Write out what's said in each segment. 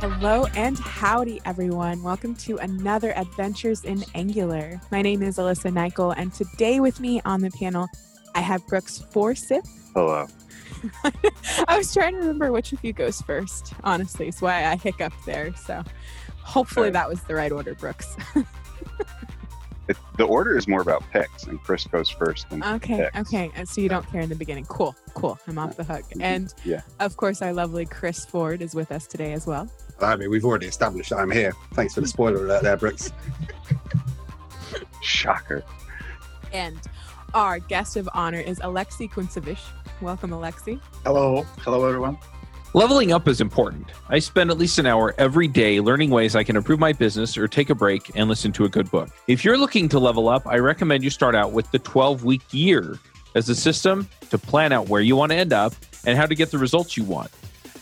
Hello and howdy, everyone. Welcome to another Adventures in Angular. My name is Alyssa Nicoll, and today with me on the panel, I have Brooks Forsyth. Hello. I was trying to remember which of you goes first, honestly. It's why I hiccuped there. So hopefully that was the right order, Brooks. The order is more about picks, and Chris goes first. Okay. So you don't care in the beginning. Cool. I'm off the hook. And of course, our lovely Chris Ford is with us today as well. I mean, we've already established I'm here. Thanks for the spoiler alert there, Brooks. Shocker. And our guest of honor is Aliaksei Kuncevič. Welcome, Aliaksei. Hello, everyone. Leveling up is important. I spend at least an hour every day learning ways I can improve my business or take a break and listen to a good book. If you're looking to level up, I recommend you start out with the 12-week year as a system to plan out where you want to end up and how to get the results you want.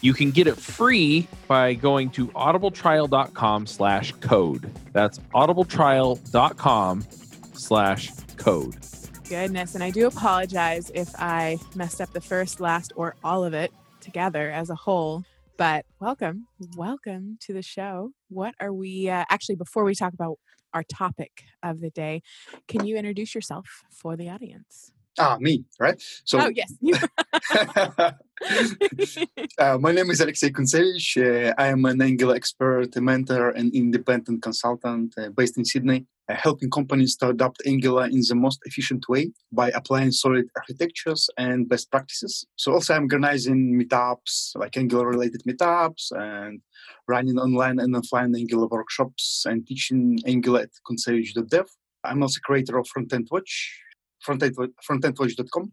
You can get it free by going to audibletrial.com/code. That's audibletrial.com/code. Goodness, and I do apologize if I messed up the first, last, or all of it together as a whole, but welcome to the show. What are we, actually, before we talk about our topic of the day, can you introduce yourself for the audience? Me, right? So, oh, yes. My name is Aliaksei Kuncevič. I am an Angular expert, a mentor, and independent consultant based in Sydney, helping companies to adopt Angular in the most efficient way by applying solid architectures and best practices. So also I'm organizing meetups, like Angular-related meetups, and running online and offline Angular workshops and teaching Angular at Kuncevic.dev. I'm also creator of Frontend Watch, frontendwatch.com.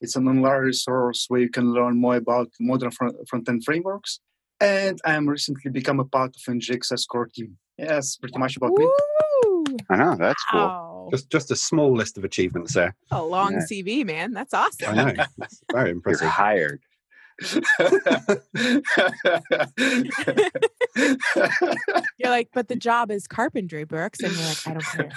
It's an online resource where you can learn more about modern front-end frameworks. And I am recently become a part of NGXS core team. Yes, pretty much about me. I know, that's cool. Just a small list of achievements there. A long CV, man. That's awesome. I know. It's very impressive. You're hired. You're like, but the job is carpentry, Brooks. And you're like, I don't care.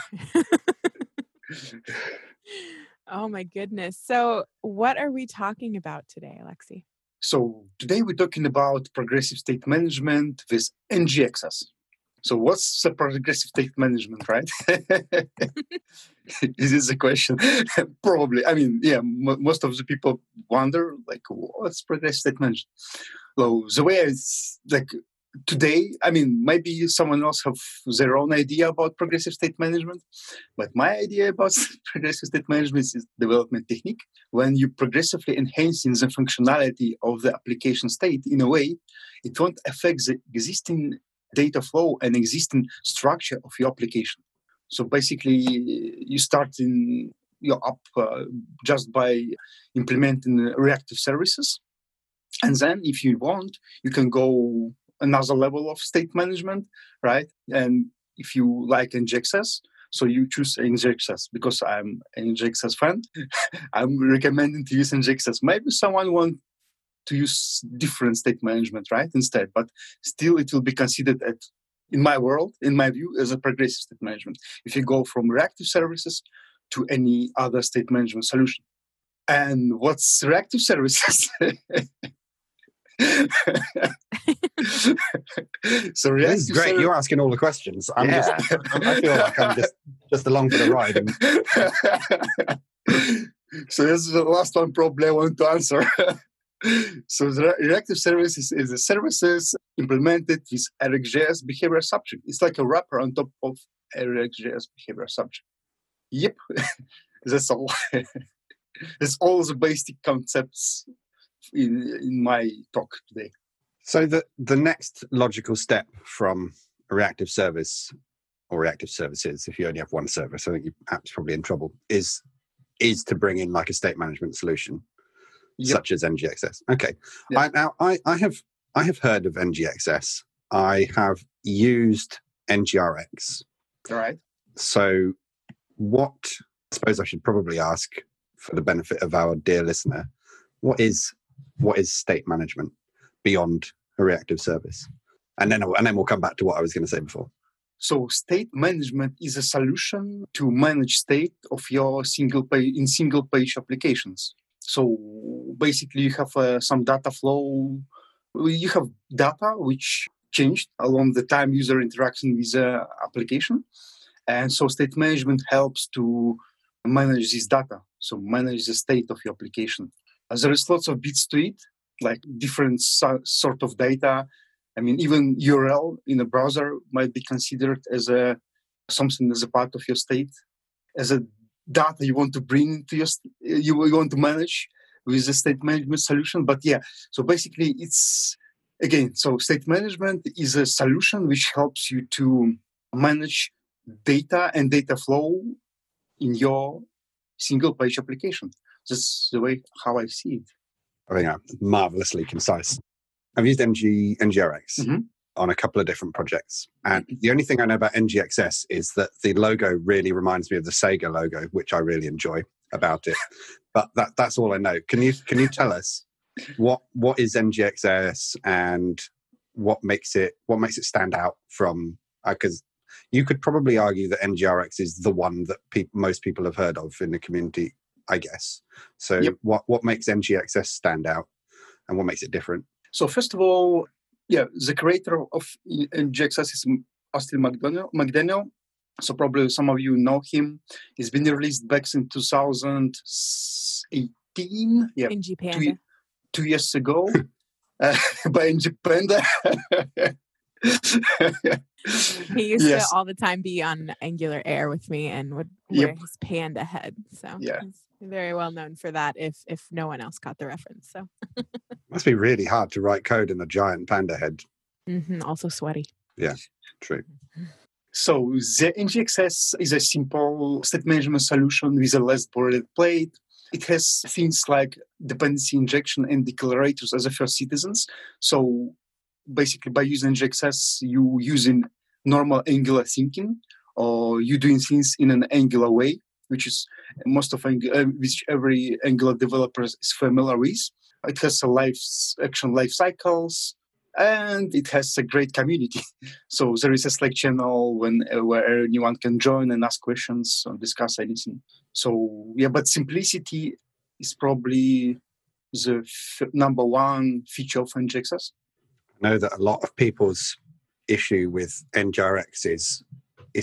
Oh, my goodness. So what are we talking about today, Aliaksei? So today we're talking about progressive state management with NGXS. So what's the progressive state management, right? This is the question. Probably. I mean, most of the people wonder, like, what's progressive state management? Well, the way it's like today, I mean, maybe someone else have their own idea about progressive state management, but my idea about progressive state management is development technique. When you progressively enhancing the functionality of the application state in a way, it won't affect the existing data flow and existing structure of your application. So basically, you start in your app just by implementing reactive services. And then if you want, you can go another level of state management, right? And if you like NGXS, so you choose NGXS because I'm an NGXS fan. I'm recommending to use NGXS. Maybe someone wants to use different state management, right, instead. But still, it will be considered, in my view, as a progressive state management if you go from reactive services to any other state management solution. And what's reactive services? So reactive is great. You're asking all the questions. I feel like I'm just along for the ride. So this is the last one probably I want to answer. So the reactive services is the services implemented with RxJS behavior subject. It's like a wrapper on top of RxJS behavior subject. Yep, that's all. That's all the basic concepts in my talk today. So the next logical step from a reactive service or reactive services, if you only have one service, I think your app's probably in trouble, is to bring in like a state management solution. Yep. Such as NGXS. Okay. Yep. I have heard of NGXS. I have used NGRX. All right. So what, I suppose I should probably ask for the benefit of our dear listener, what is state management beyond a reactive service? And then we'll come back to what I was going to say before. So state management is a solution to manage state of your single page applications. So basically, you have some data flow. You have data which changed along the time user interaction with the application. And so state management helps to manage this data, so manage the state of your application. There is lots of bits to it, like different sort of data. I mean, even URL in a browser might be considered as something as a part of your state, as a data you want to bring to your you want to manage with the state management solution. But yeah, so basically it's, again, so state management is a solution which helps you to manage data and data flow in your single page application. That's the way how I see it. I think that's marvelously concise. I've used NGRX on a couple of different projects. And the only thing I know about NGXS is that the logo really reminds me of the Sega logo, which I really enjoy about it. But that's all I know. Can you tell us what is NGXS and what makes it stand out from, because you could probably argue that NGRX is the one that most people have heard of in the community, I guess. So what makes NGXS stand out and what makes it different? So first of all, the creator of NGXS is Austin McDaniel. So probably some of you know him. He's been released back in 2018. Yeah, NG Panda. Two years ago by NG Panda. He used to all the time be on Angular Air with me and would wear his panda head. So he's very well known for that if no one else caught the reference. So must be really hard to write code in a giant panda head. Mm-hmm. Also sweaty. Yeah, true. So the NGXS is a simple state management solution with a less boilerplate plate. It has things like dependency injection and declarators as the first citizens. So basically, by using NGXS, you using normal Angular thinking, or you doing things in an Angular way, which is which every Angular developer is familiar with. It has a life cycles, and it has a great community. So there is a Slack channel where anyone can join and ask questions and discuss anything. So but simplicity is probably the number one feature of NGXS. I know that a lot of people's issue with NGRX is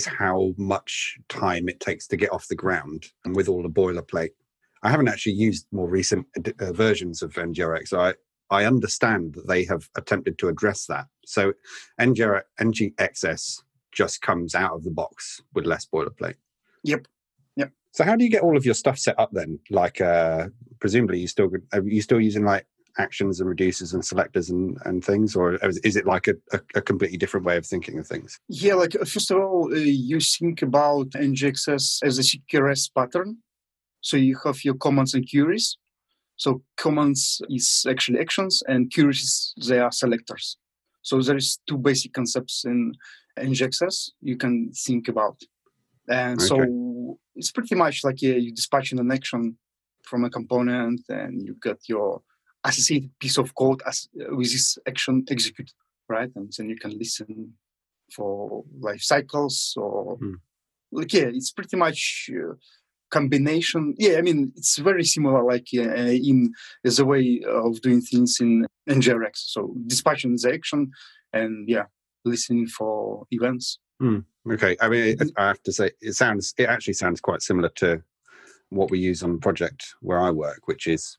how much time it takes to get off the ground and with all the boilerplate. I haven't actually used more recent versions of NGRX. So I understand that they have attempted to address that. So NGXS just comes out of the box with less boilerplate. Yep. So how do you get all of your stuff set up then? Like presumably are you still using like actions and reducers and selectors and things, or is it like a completely different way of thinking of things? Yeah, like first of all, you think about NGXS as a CQRS pattern. So you have your commands and queries. So commands is actually actions, and queries, they are selectors. So there is two basic concepts in NGXS you can think about. And so it's pretty much like you're dispatching an action from a component, and you get your associated piece of code with this action executed, right? And then you can listen for life cycles or... it's pretty much... combination. Yeah, I mean, it's very similar like in the way of doing things in NGRX. So dispatching the action and listening for events. Okay. I mean, I have to say, it actually sounds quite similar to what we use on the project where I work, which is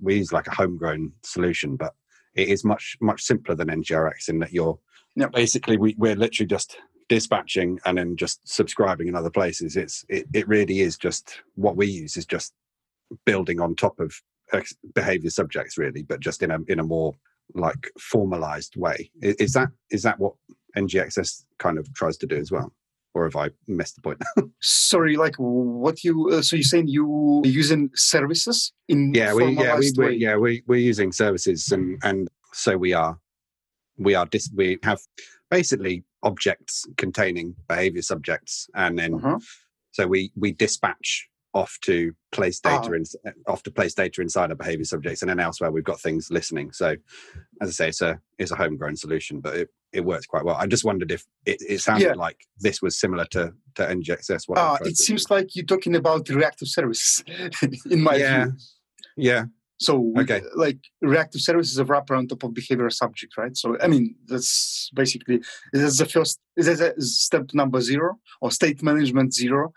we use like a homegrown solution, but it is much, much simpler than NGRX in that you're basically, we're literally just dispatching and then just subscribing in other places. It really is just what we use is just building on top of behavior subjects, really, but just in a more like formalized way. Is that what NGXS kind of tries to do as well, or have I missed the point? Sorry, like what you so you're saying you are using services in we're using services and so we have basically objects containing behavior subjects, and then so we dispatch off to place data inside a behavior subjects, and then elsewhere we've got things listening. So as I say, it's a homegrown solution, but it works quite well. I just wondered if it sounded like this was similar to NGXS. It seems like you're talking about reactive services in my view. So like reactive service is a wrapper on top of behavior subject, right? So, I mean, that's basically, that's the first, that's step number 0 or state management 0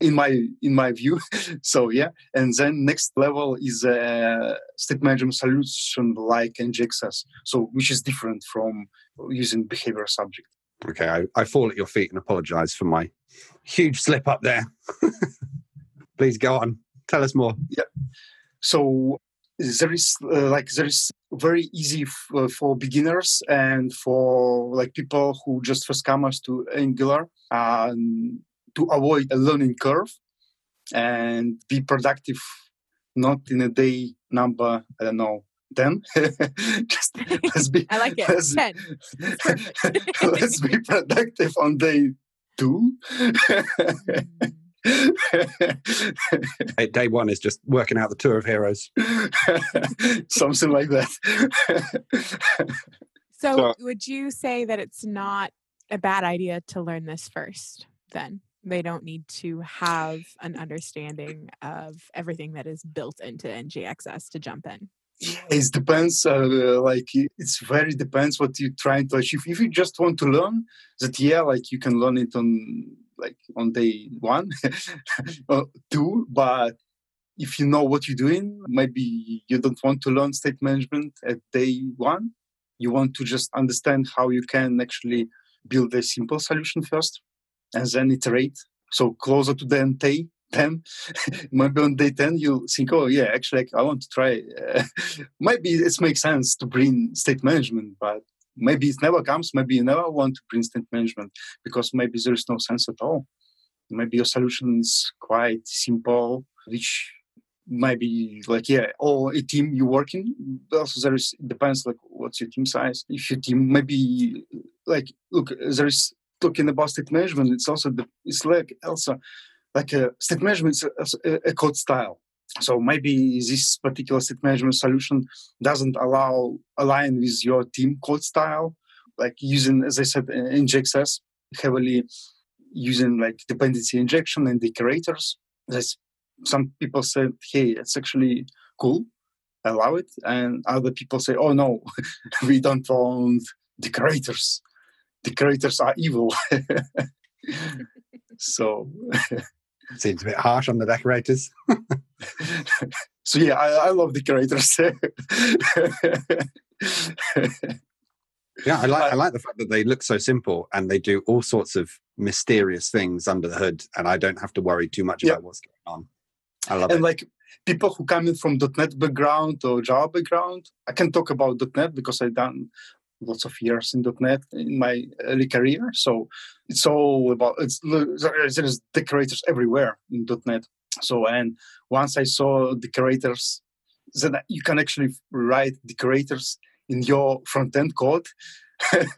in my view. So, yeah. And then next level is a state management solution like NGXS. So, which is different from using behavior subject. Okay. I fall at your feet and apologize for my huge slip up there. Please go on. Tell us more. Yeah. So, there is very easy for beginners and for like people who just first comers to Angular to avoid a learning curve and be productive, not in a day number, 10. Just let's be, I like it. 10. Let's be productive on day 2. Day 1 is just working out the tour of heroes. Something like that. So would you say that it's not a bad idea to learn this first then? They don't need to have an understanding of everything that is built into NGXS to jump in. It depends, it very depends what you're trying to achieve. If you just want to learn that, you can learn it on day 1 or 2, but if you know what you're doing, maybe you don't want to learn state management at day 1. You want to just understand how you can actually build a simple solution first and then iterate. So closer to day 10, maybe on day 10 you think, I want to try. Maybe it makes sense to bring state management, but maybe it never comes. Maybe you never want to bring state management because maybe there is no sense at all. Maybe your solution is quite simple, which maybe or a team you're working. Also, depends what's your team size. If your team talking about state management, state management is a code style. So maybe this particular state management solution doesn't align with your team code style, using, as I said, NGXS, heavily using dependency injection and decorators. Some people said, hey, it's actually cool, allow it. And other people say, oh no, we don't want decorators. Decorators are evil. So... Seems a bit harsh on the decorators. So I love decorators. I like the fact that they look so simple and they do all sorts of mysterious things under the hood, and I don't have to worry too much about what's going on. I love it. And people who come in from .NET background or Java background, I can talk about .NET because I've done lots of years in .NET in my early career. So it's all about, there's decorators everywhere in .NET. So, and once I saw decorators, then you can actually write decorators in your front-end code. I'm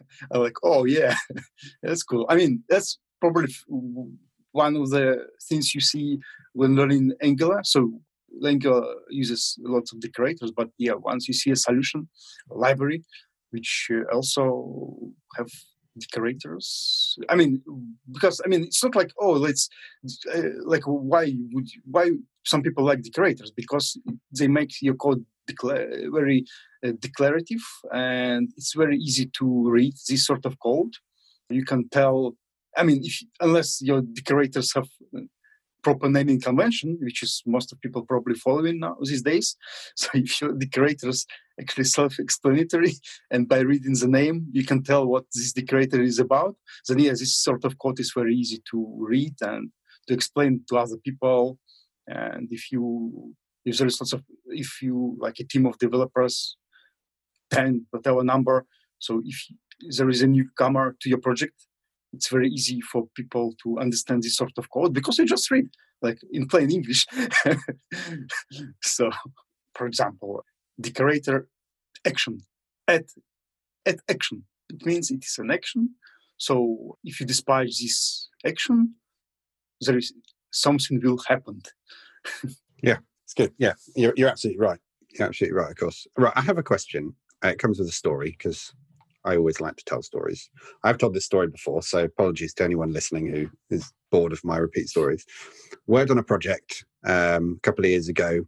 that's cool. I mean, that's probably one of the things you see when learning Angular. So Angular uses lots of decorators, but once you see a solution, a library, which also have decorators. I mean, because, it's not why some people like decorators? Because they make your code very declarative, and it's very easy to read this sort of code. You can tell, unless your decorators have proper naming convention, which is most of people probably following now these days. So if your decorator is actually self-explanatory, and by reading the name, you can tell what this decorator is about, then this sort of code is very easy to read and to explain to other people. And if you a team of developers, 10, whatever number, so if there is a newcomer to your project, it's very easy for people to understand this sort of code because they just read in plain English. So, for example, decorator action, add action. It means it is an action. So if you dispatch this action, there is something will happen. Yeah, it's good. Yeah, you're absolutely right. You're absolutely right, of course. Right, I have a question. It comes with a story because I always like to tell stories. I've told this story before, so apologies to anyone listening who is bored of my repeat stories. Worked on a project a couple of years ago,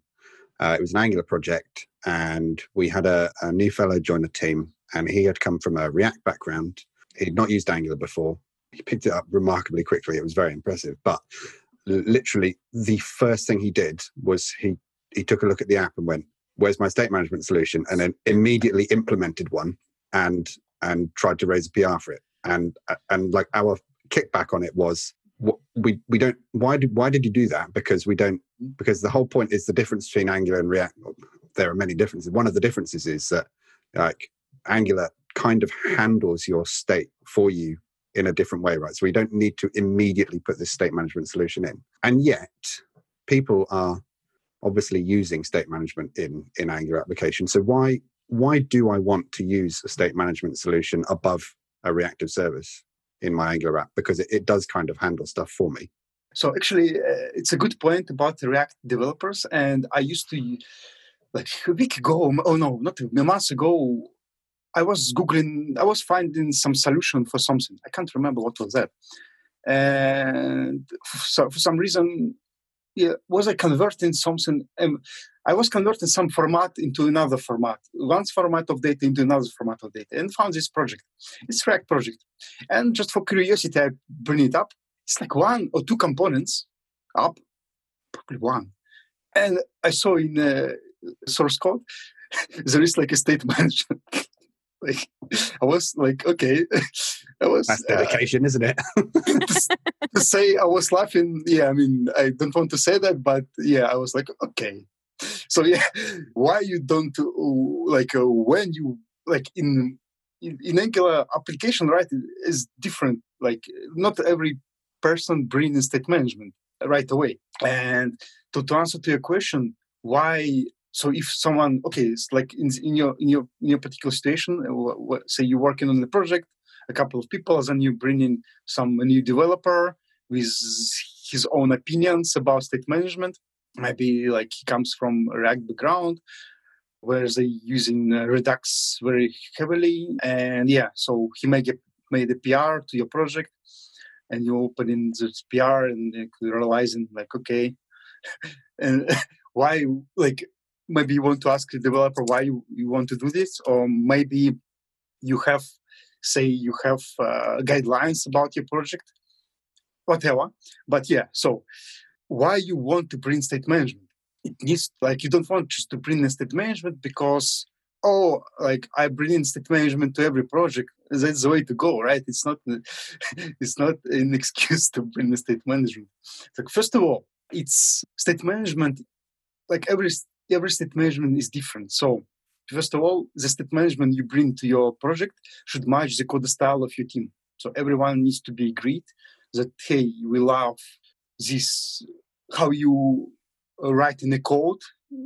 It was an Angular project, and we had a new fellow join the team, and he had come from a React background. He'd not used Angular before. He picked it up remarkably quickly. It was very impressive. But literally the first thing he did was he took a look at the app and went, where's my state management solution? And then immediately implemented one and tried to raise a PR for it. And like our kickback on it was, we don't, why did you do that? Because we don't, because the whole point is the difference between Angular and React. There are many differences. One of the differences is that like Angular kind of handles your state for you in a different way, right? So we don't need to immediately put this state management solution in. And yet people are obviously using state management in Angular applications. So why do I want to use a state management solution above a reactive service in my Angular app? Because it does kind of handle stuff for me. So actually, it's a good point about React developers. And I used to, like a week ago, oh no, not a month ago, I was finding some solution for something. I can't remember what was that. And so for some reason, was I converting something? I was converting some format into another format, one format of data into another format of data, and found this project. It's React project. And just for curiosity, I bring it up. It's like one or two components up, probably one. And I saw in source code, there is like a state management. Like, I was like, okay. That's dedication, isn't it? to say I was laughing. Yeah, I mean, I don't want to say that, but yeah, I was like, okay. So yeah, why you don't like when you like in Angular application, right? Is different. Like not every person brings in state management right away. And to answer to your question, why? So if someone, okay, it's like in your particular situation, say you're working on the project, a couple of people, then you bring in a new developer with his own opinions about state management. Maybe like he comes from a React background where they're using Redux very heavily. And yeah, so he made a PR to your project and you open in this PR and realizing like, okay, and why, like, maybe you want to ask the developer why you want to do this, or maybe you have, say, guidelines about your project, whatever. But yeah, so why you want to bring state management? It needs, like, you don't want just to bring in state management because, oh, like, I bring in state management to every project. That's the way to go, right? It's not an excuse to bring in state management. Like, first of all, it's state management, like every state management is different. So first of all, the state management you bring to your project should match the code style of your team. So everyone needs to be agreed that, hey, we love this, how you write in the code.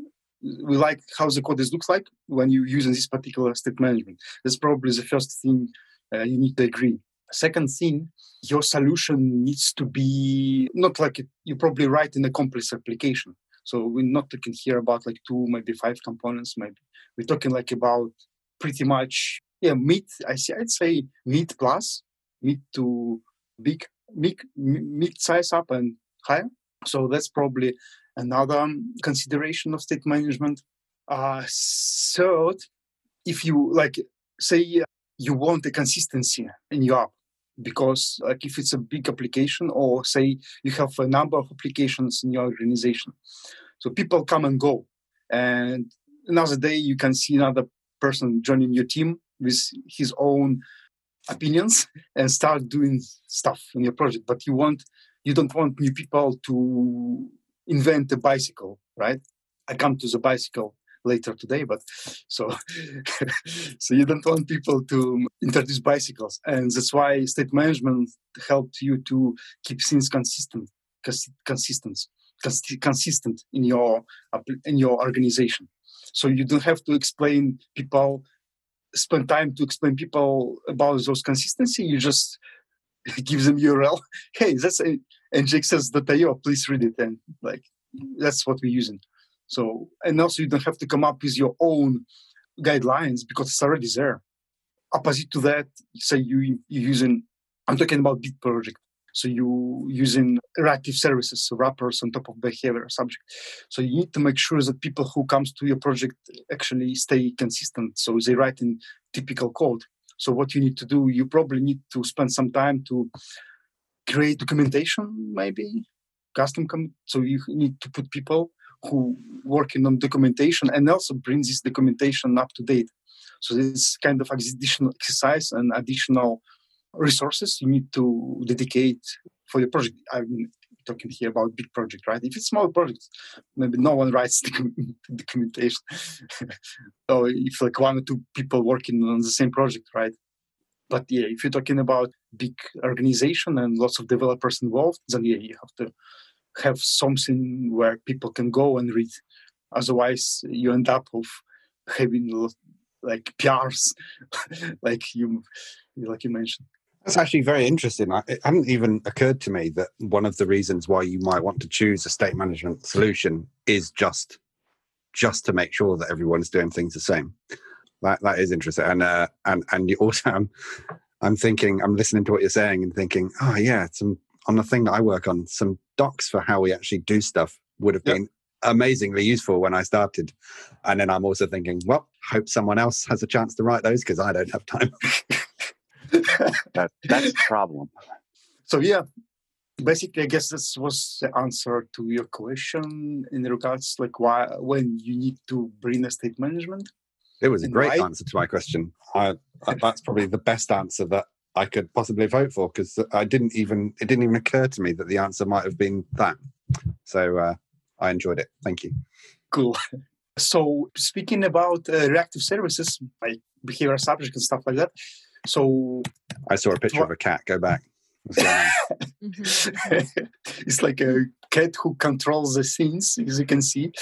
We like how the code looks like when you're using this particular state management. That's probably the first thing you need to agree. Second thing, your solution needs to be not like you probably write in a complex application. So we're not talking here about like two, maybe five components, maybe. We're talking like about pretty much, yeah, I'd say mid plus, mid to big, mid size up and higher. So that's probably another consideration of state management. Third, if you like, say you want a consistency in your app, because like if it's a big application or say you have a number of applications in your organization, so people come and go, and another day you can see another person joining your team with his own opinions and start doing stuff in your project. But you don't want new people to invent a bicycle, right? I come to the bicycle later today, but so you don't want people to introduce bicycles, and that's why state management helps you to keep things consistent in your organization. So you don't have to spend time to explain people about those consistency. You just give them URL. Hey, that's NGXS.io. Please read it, and like that's what we're using. So, and also you don't have to come up with your own guidelines because it's already there. Opposite to that, say you're using, I'm talking about big project. So you using reactive services, so wrappers on top of behavior subject. So you need to make sure that people who comes to your project actually stay consistent. So they write in typical code. So what you need to do, you probably need to spend some time to create documentation, maybe custom. So you need to put people who working on documentation and also bring this documentation up to date. So this kind of additional exercise and additional resources you need to dedicate for your project. I'm talking here about big project, right? If it's small project, maybe no one writes the documentation. Or if like one or two people working on the same project, right? But yeah, if you're talking about big organization and lots of developers involved, then yeah, you have to have something where people can go and read. Otherwise, you end up of having like PRs, like you mentioned. That's actually very interesting. It hadn't even occurred to me that one of the reasons why you might want to choose a state management solution is just to make sure that everyone's doing things the same. That is interesting. And you also, I'm thinking, I'm listening to what you're saying and thinking, oh yeah, on the thing that I work on, some docs for how we actually do stuff would have been amazingly useful when I started. And then I'm also thinking, well, hope someone else has a chance to write those because I don't have time. That's the problem. So yeah, basically, I guess this was the answer to your question in regards like when you need to bring a state management. It was a great answer to my question. That's probably the best answer that I could possibly vote for because it didn't even occur to me that the answer might have been that. So I enjoyed it. Thank you. Cool. So speaking about reactive services, like behavior subject and stuff like that. So I saw a picture of a cat. Go back. It's like a cat who controls the scenes, as you can see.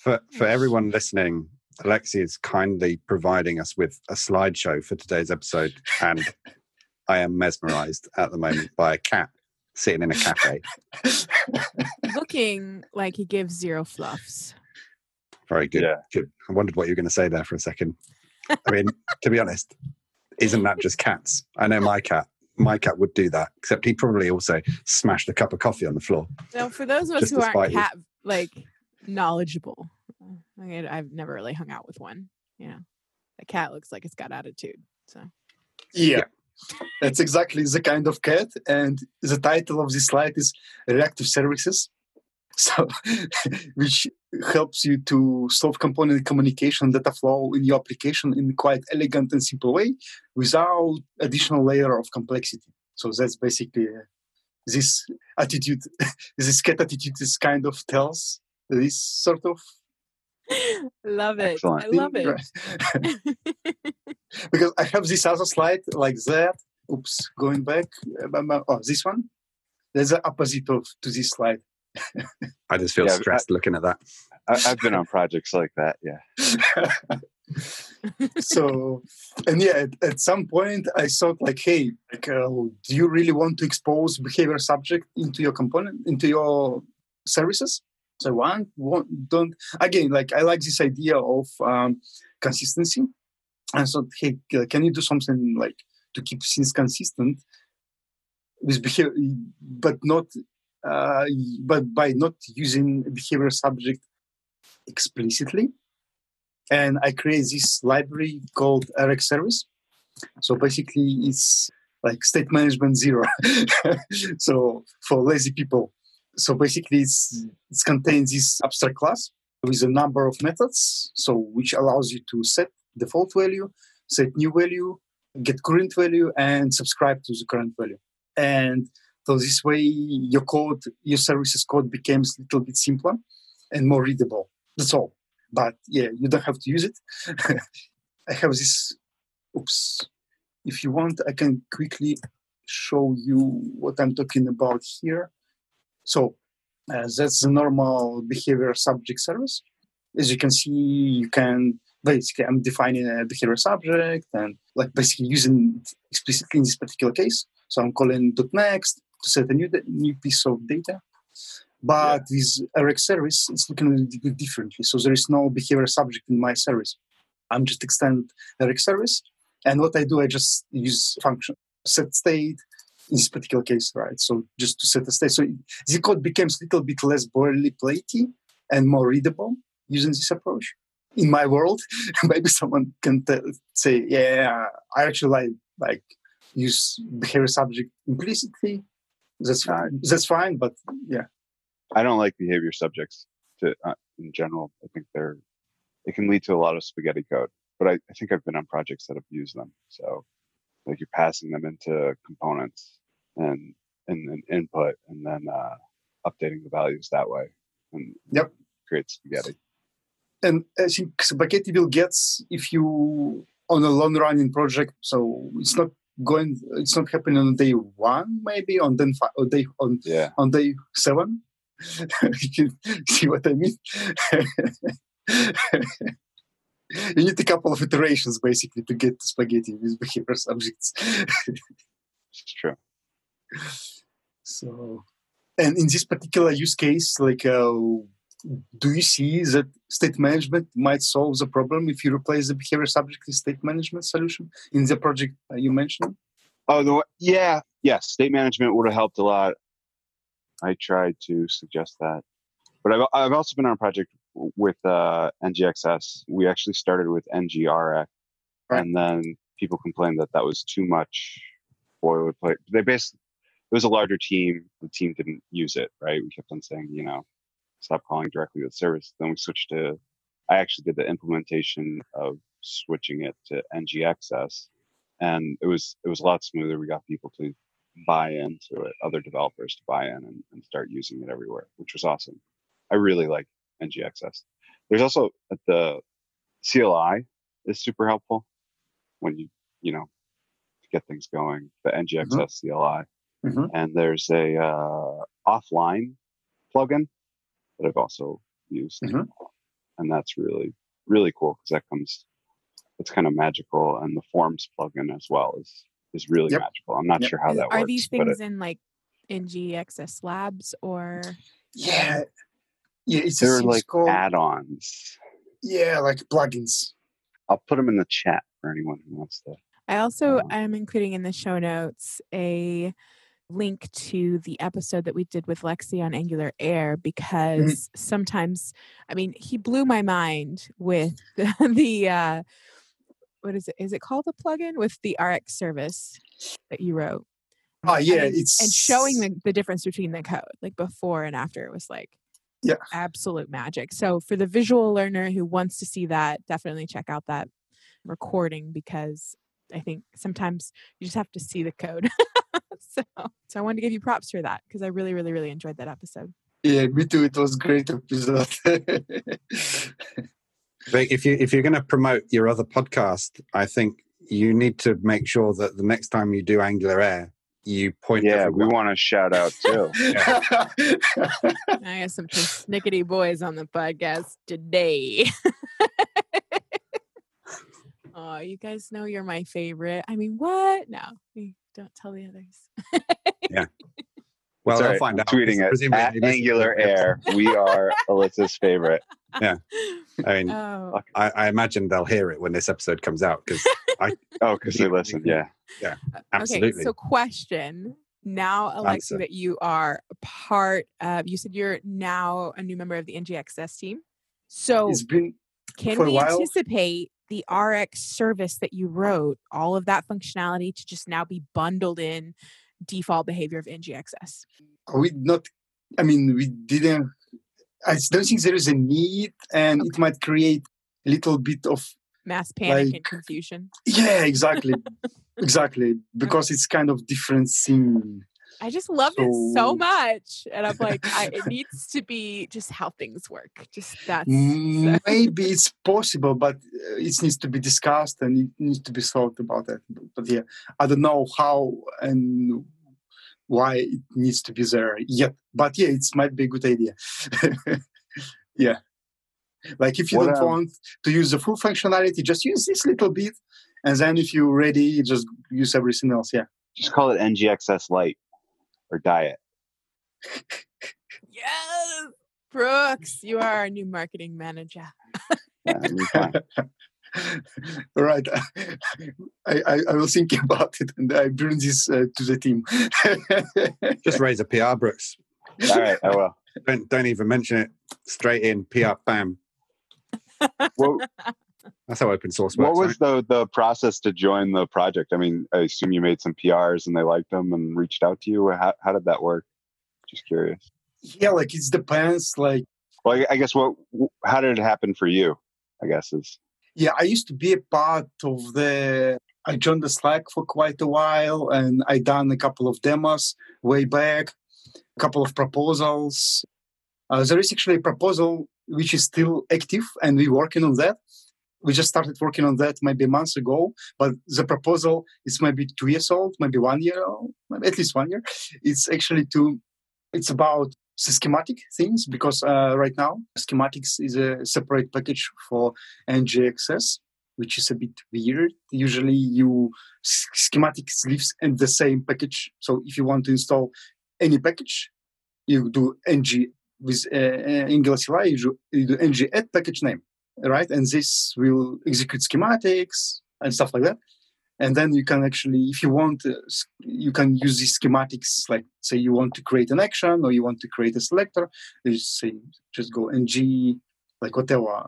For everyone listening, Alexei is kindly providing us with a slideshow for today's episode, and I am mesmerized at the moment by a cat sitting in a cafe. Looking like he gives zero fluffs. Very good. Yeah. Good. I wondered what you were going to say there for a second. I mean, to be honest, isn't that just cats? I know my cat. My cat would do that, except he'd probably also smash the cup of coffee on the floor. Now, for those of us who aren't knowledgeable, I've never really hung out with one. Yeah, the cat looks like it's got attitude. So, yeah, that's exactly the kind of cat. And the title of this slide is Reactive Services, so which helps you to solve component communication data flow in your application in quite elegant and simple way without additional layer of complexity. So that's basically this attitude. This cat attitude is kind of tells this sort of. Love it. Excellent. I love it. Because I have this other slide like that. Oops, going back. Oh, this one. There's the opposite to this slide. I just feel stressed looking at that. I've been on projects like that, yeah. So, and yeah, at some point I thought like, hey, like, do you really want to expose behavior subject into your component, into your services? So don't. Again, like I like this idea of consistency. And so, hey, can you do something like to keep things consistent with behavior, but by not using behavior subject explicitly. And I create this library called RxService. So basically, it's like state management zero. So for lazy people. So basically, it contains this abstract class with a number of methods, so which allows you to set default value, set new value, get current value, and subscribe to the current value. And so this way, your services code becomes a little bit simpler and more readable. That's all. But yeah, you don't have to use it. I have this. Oops. If you want, I can quickly show you what I'm talking about here. So that's the normal behavior subject service. As you can see, you can basically, I'm defining a behavior subject and like basically using it explicitly in this particular case. So I'm calling .next to set a new piece of data. But with RxService, it's looking a little bit differently. So there is no behavior subject in my service. I'm just extend RxService. And what I do, I just use function set state, in this particular case, right? So just to set the stage. So the code becomes a little bit less boilerplate and more readable using this approach. In my world, maybe someone can say, yeah, I actually like use behavior subject implicitly. That's fine, but yeah. I don't like behavior subjects in general. I think it can lead to a lot of spaghetti code, but I think I've been on projects that have used them. So like you're passing them into components and input and then updating the values that way and yep. Create spaghetti. And I think spaghetti will get if you on a long running project. So it's not happening on day one, maybe on day seven. You see what I mean? You need a couple of iterations basically to get to spaghetti with behavior subjects. It's true. So, and in this particular use case, like, do you see that state management might solve the problem if you replace the behavior subject with state management solution in the project you mentioned? State management would have helped a lot. I tried to suggest that, but I've also been on a project with NGXS. We actually started with NGRX, right. And then people complained that was too much boilerplate. It was a larger team. The team didn't use it, right? We kept on saying, stop calling directly to the service. Then we switched to. I actually did the implementation of switching it to NGXS, and it was a lot smoother. We got people to buy into it, other developers to buy in and start using it everywhere, which was awesome. I really like NGXS. There's also at the CLI is super helpful when you to get things going. The NGXS mm-hmm. CLI, mm-hmm. and there's a offline plugin that I've also used, mm-hmm. and that's really really cool because that comes. It's kind of magical, and the forms plugin as well is really yep. magical. I'm not yep. sure how that works. Are these things in like NGXS Labs or? Yeah. Yeah, they're like add-ons. Yeah, like plugins. I'll put them in the chat for anyone who wants to. I also am including in the show notes a link to the episode that we did with Lexi on Angular Air because mm-hmm. sometimes, I mean, he blew my mind with the what is it? Is it called a plugin with the Rx service that you wrote? Oh yeah, and showing the difference between the code, like before and after, it was like yeah, absolute magic. So for the visual learner who wants to see that, definitely check out that recording because I think sometimes you just have to see the code. So I wanted to give you props for that because I really, really, really enjoyed that episode. Yeah, me too. It was a great episode. If you're going to promote your other podcast, I think you need to make sure that the next time you do Angular Air, you point. Yeah, everyone. We want to shout out too. Yeah. I got some persnickety boys on the podcast today. Oh, you guys know you're my favorite. I mean, what? No, we don't tell the others. Yeah. Well, they'll find out. Tweeting it at Angular Air. We are Alyssa's favorite. Yeah. I mean, I imagine they'll hear it when this episode comes out because because they listen. Yeah. Yeah. Absolutely. Okay, so question. Now, Alexi, that you are you said you're now a new member of the NGXS team. So can we anticipate the RX service that you wrote, all of that functionality to just now be bundled in default behavior of NGXS? We didn't. I don't think there is a need, and it might create a little bit of mass panic and confusion. Yeah, exactly. Exactly. Because it's kind of different thing. I just loved it so much. And I'm like, it needs to be just how things work. Just that. Maybe it's possible, but it needs to be discussed and it needs to be thought about it. But yeah, I don't know how and why it needs to be there yet. But yeah, it might be a good idea. Yeah. Like if you don't want to use the full functionality, just use this little bit. And then if you're ready, just use everything else. Yeah. Just call it NGXS Lite or Diet. Yes. Brooks, you are our new marketing manager. Yeah, All right, I will think about it, and I bring this to the team. Just raise a PR, Brooks. All right, I will. Don't even mention it. Straight in PR, bam. Well, that's how open source works. What was the process to join the project? I mean, I assume you made some PRs and they liked them and reached out to you. How did that work? Just curious. Yeah, like it depends. Like, well, I guess how did it happen for you? I guess is. Yeah, I used to be a part of I joined the Slack for quite a while, and I done a couple of demos way back, a couple of proposals. There is actually a proposal which is still active, and we're working on that. We just started working on that maybe months ago, but the proposal is maybe 2 years old, maybe 1 year old, at least 1 year. It's actually it's about schematic things, because right now schematics is a separate package for NGXS, which is a bit weird. Usually schematics lives in the same package. So if you want to install any package, you do ng with Angular CLI, you do ng add package name, right? And this will execute schematics and stuff like that. And then you can actually, if you want, you can use these schematics, like say you want to create an action or you want to create a selector, you say, just go ng, like whatever,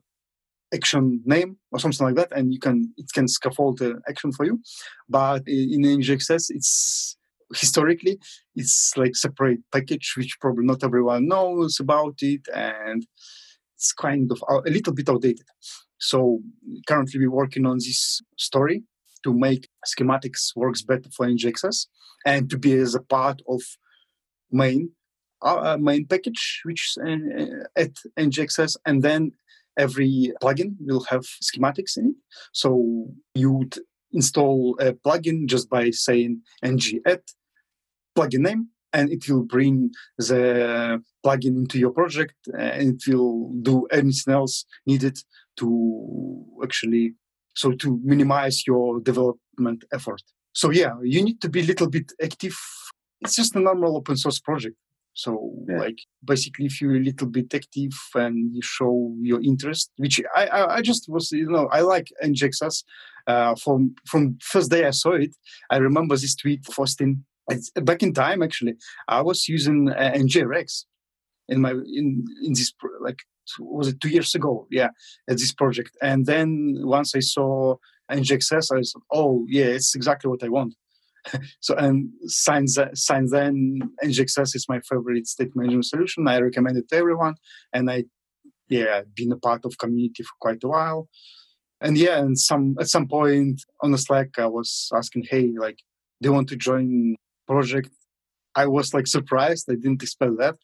action name or something like that, and it can scaffold an action for you. But in NGXS, historically, it's like separate package, which probably not everyone knows about it. And it's kind of a little bit outdated. So currently we're working on this story to make schematics works better for NGXS and to be as a part of main package, which is at NGXS. And then every plugin will have schematics in it. So you would install a plugin just by saying ng add plugin name, and it will bring the plugin into your project, and it will do anything else needed to minimize your development effort. So yeah, you need to be a little bit active. It's just a normal open source project. So like basically if you're a little bit active and you show your interest, which I just was, I like NGXS from first day I saw it. I remember this tweet posting. It's back in time, actually, I was using NGRX was it 2 years ago? Yeah, at this project. And then once I saw NGXS, I said, oh, yeah, it's exactly what I want. So, and since then, NGXS is my favorite state management solution. I recommend it to everyone. And I've been a part of community for quite a while. And at some point on the Slack, I was asking, hey, like, do you want to join project? I was like surprised. I didn't expect that.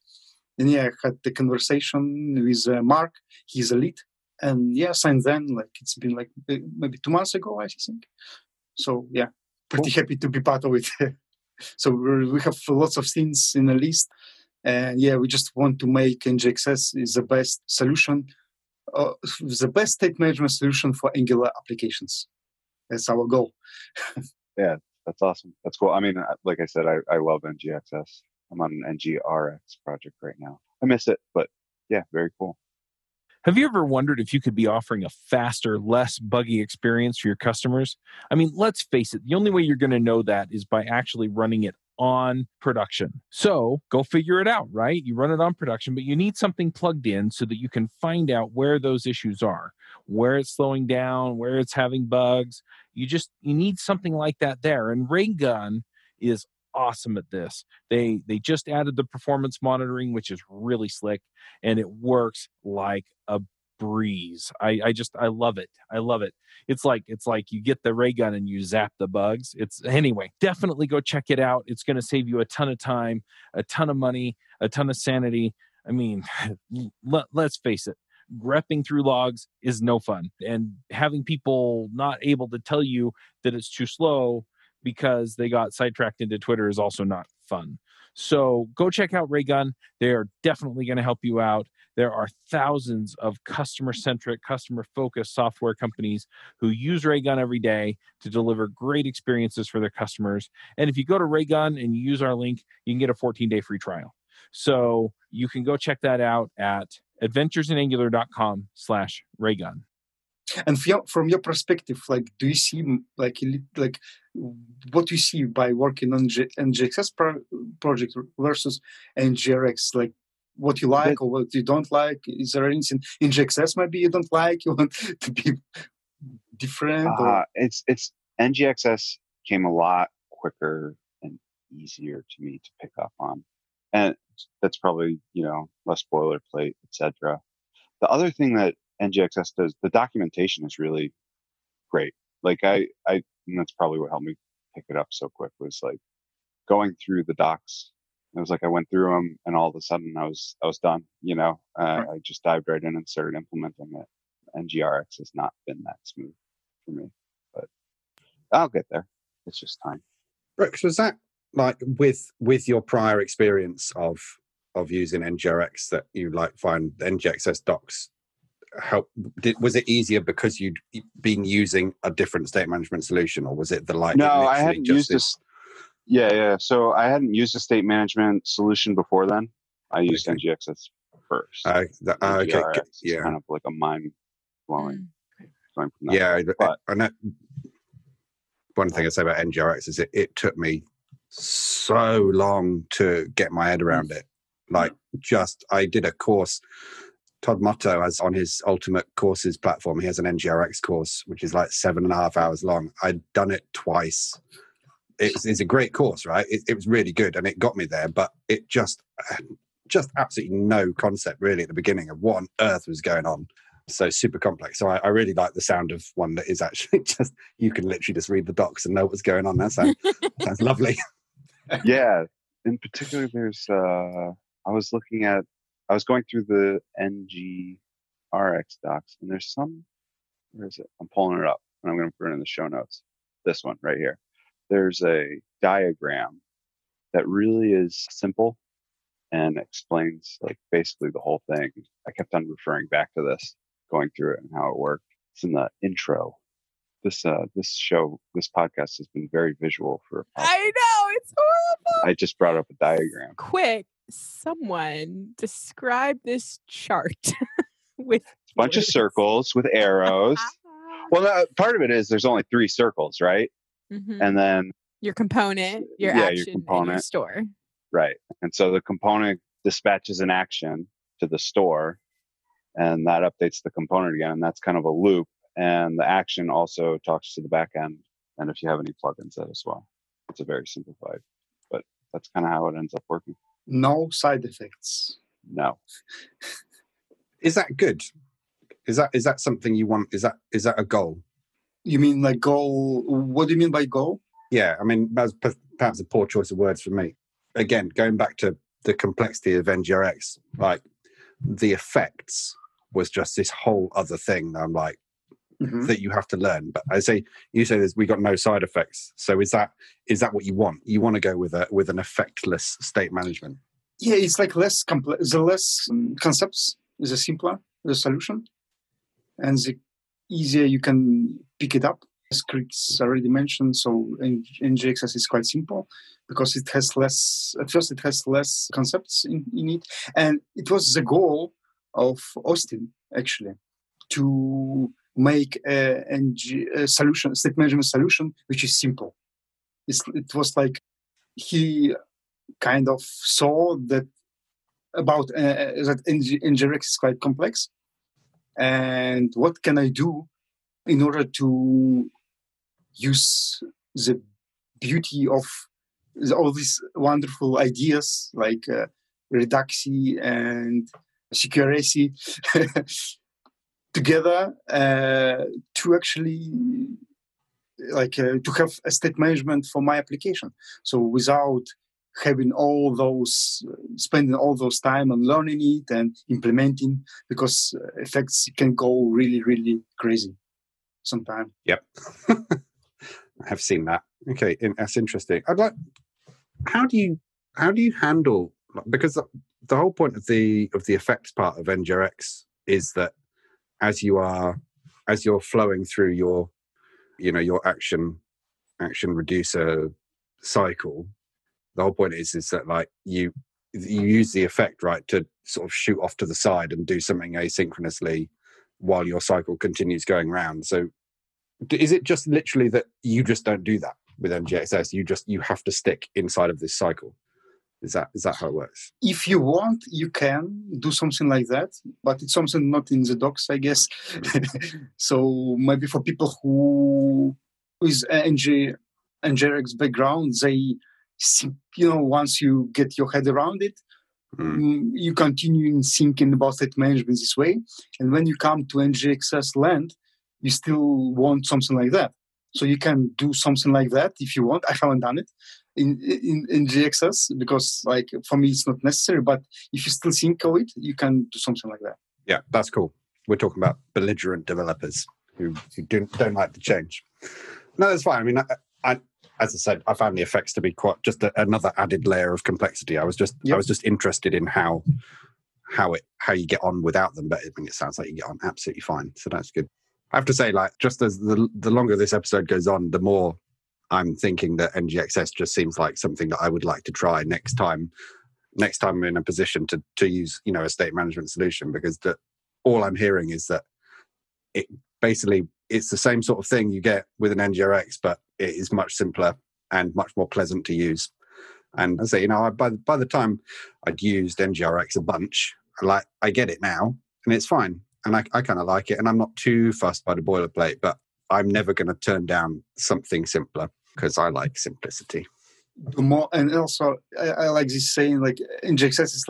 And I had the conversation with Mark. He's a lead. And since then, like, it's been like maybe 2 months ago, I think. So pretty happy to be part of it. So we have lots of things in the list. And we just want to make NGXS is the best solution, the best state management solution for Angular applications. That's our goal. Yeah, that's awesome. That's cool. I mean, like I said, I love NGXS. I'm on an NGRX project right now. I miss it, but yeah, very cool. Have you ever wondered if you could be offering a faster, less buggy experience for your customers? I mean, let's face it, the only way you're going to know that is by actually running it on production. So go figure it out, right? You run it on production, but you need something plugged in so that you can find out where those issues are, where it's slowing down, where it's having bugs. You need something like that there. And Raygun is awesome at this. They just added the performance monitoring, which is really slick, and it works like a breeze. I love it. I love it. It's like you get the Raygun and you zap the bugs. Anyway, definitely go check it out. It's going to save you a ton of time, a ton of money, a ton of sanity. I mean, let's face it. Grepping through logs is no fun, and having people not able to tell you that it's too slow because they got sidetracked into Twitter is also not fun. So go check out Raygun. They are definitely going to help you out. There are thousands of customer-centric, customer-focused software companies who use Raygun every day to deliver great experiences for their customers. And if you go to Raygun and you use our link, you can get a 14-day free trial. So you can go check that out at adventuresinangular.com/raygun. And from your perspective, like, do you see, like what you see by working on NGXS project versus NGRX? Like, what you like or what you don't like? Is there anything in NGXS maybe you don't like? You want to be different? It's NGXS came a lot quicker and easier to me to pick up on, and that's probably less boilerplate, etc. The other thing that NGXS does, the documentation is really great. Like I and that's probably what helped me pick it up so quick, was like going through the docs. It was like I went through them, and all of a sudden I was done. Right. I just dived right in and started implementing it. NGRX has not been that smooth for me, but I'll get there. It's just time. Brooks, was that like with your prior experience of using NGRX that you like find NGXS docs? Was it easier because you'd been using a different state management solution, or was it the like? No, I hadn't used this. Yeah. So I hadn't used a state management solution before then. I used NGXS first. Okay. Yeah. It's kind of like a mind blowing. Yeah. I know. One thing I say about NGRX is it took me so long to get my head around it. Like, I did a course. Todd Motto has on his Ultimate Courses platform, he has an NGRX course, which is like 7.5 hours long. I'd done it twice. It's a great course, right? It was really good, and it got me there, but it just absolutely no concept really at the beginning of what on earth was going on. So super complex. So I really like the sound of one that is actually just, you can literally just read the docs and know what's going on. That sounds lovely. Yeah. In particular, there's, I was going through the NGRX docs, and there's some, where is it? I'm pulling it up, and I'm going to put it in the show notes. This one right here. There's a diagram that really is simple and explains like basically the whole thing. I kept on referring back to this, going through it and how it worked. It's in the intro. This podcast has been very visual for a podcast. I know, it's horrible. I just brought up a diagram. Quick. Someone describe this chart with a bunch of circles with arrows. Well, part of it is there's only 3 circles, right? Mm-hmm. And then your component, your component, and your store. Right. And so the component dispatches an action to the store, and that updates the component again. And that's kind of a loop. And the action also talks to the back end. And if you have any plugins, that as well. It's a very simplified, but that's kind of how it ends up working. No side effects. No. Is that good? Is that something you want? Is that a goal? You mean like goal? What do you mean by goal? Yeah, I mean, that was perhaps a poor choice of words for me. Again, going back to the complexity of NGRX, like the effects was just this whole other thing that I'm like, mm-hmm. that you have to learn. But I say, you say we got no side effects. So is that what you want? You want to go with an effectless state management? Yeah, it's like less complex. The less concepts, the simpler the solution, and the easier you can pick it up. As Chris already mentioned, so NGXS is quite simple because it has less. At first, it has less concepts in it, and it was the goal of Austin actually to make a solution, state management solution, which is simple. It was like he kind of saw that about that NGRX is quite complex, and what can I do in order to use the beauty of all these wonderful ideas like Reduxi and CQRS. Together to actually to have a state management for my application. So without having all those, spending all those time on learning it and implementing, because effects can go really, really crazy sometimes. Yep. I have seen that. Okay, that's interesting. I'd like. How do you handle, because the whole point of the effects part of NGRX is that. As you're flowing through your, your action reducer cycle, the whole point is that like you use the effect, right, to sort of shoot off to the side and do something asynchronously while your cycle continues going round. So is it just literally that you just don't do that with NGXS? You have to stick inside of this cycle. Is that how it works? If you want, you can do something like that, but it's something not in the docs, I guess. So maybe for people who with NGRX background, they think, once you get your head around it, you continue thinking about state management this way. And when you come to NGXS land, you still want something like that. So you can do something like that if you want. I haven't done it in NGXS because, for me, it's not necessary. But if you still think of it, you can do something like that. Yeah, that's cool. We're talking about belligerent developers who don't like the change. No, that's fine. I mean, I as I said, I found the effects to be quite just another added layer of complexity. I was just interested in how you get on without them. But I mean, it sounds like you get on absolutely fine. So that's good. I have to say, just as the longer this episode goes on, the more I'm thinking that NGXS just seems like something that I would like to try next time. Next time I'm in a position to use, a state management solution, because all I'm hearing is that it basically it's the same sort of thing you get with an NGRX, but it is much simpler and much more pleasant to use. And I say, by the time I'd used NGRX a bunch, I get it now, and it's fine. And I kind of like it, and I'm not too fussed by the boilerplate, but I'm never going to turn down something simpler because I like simplicity. Do more, and also I like this saying, NGXS is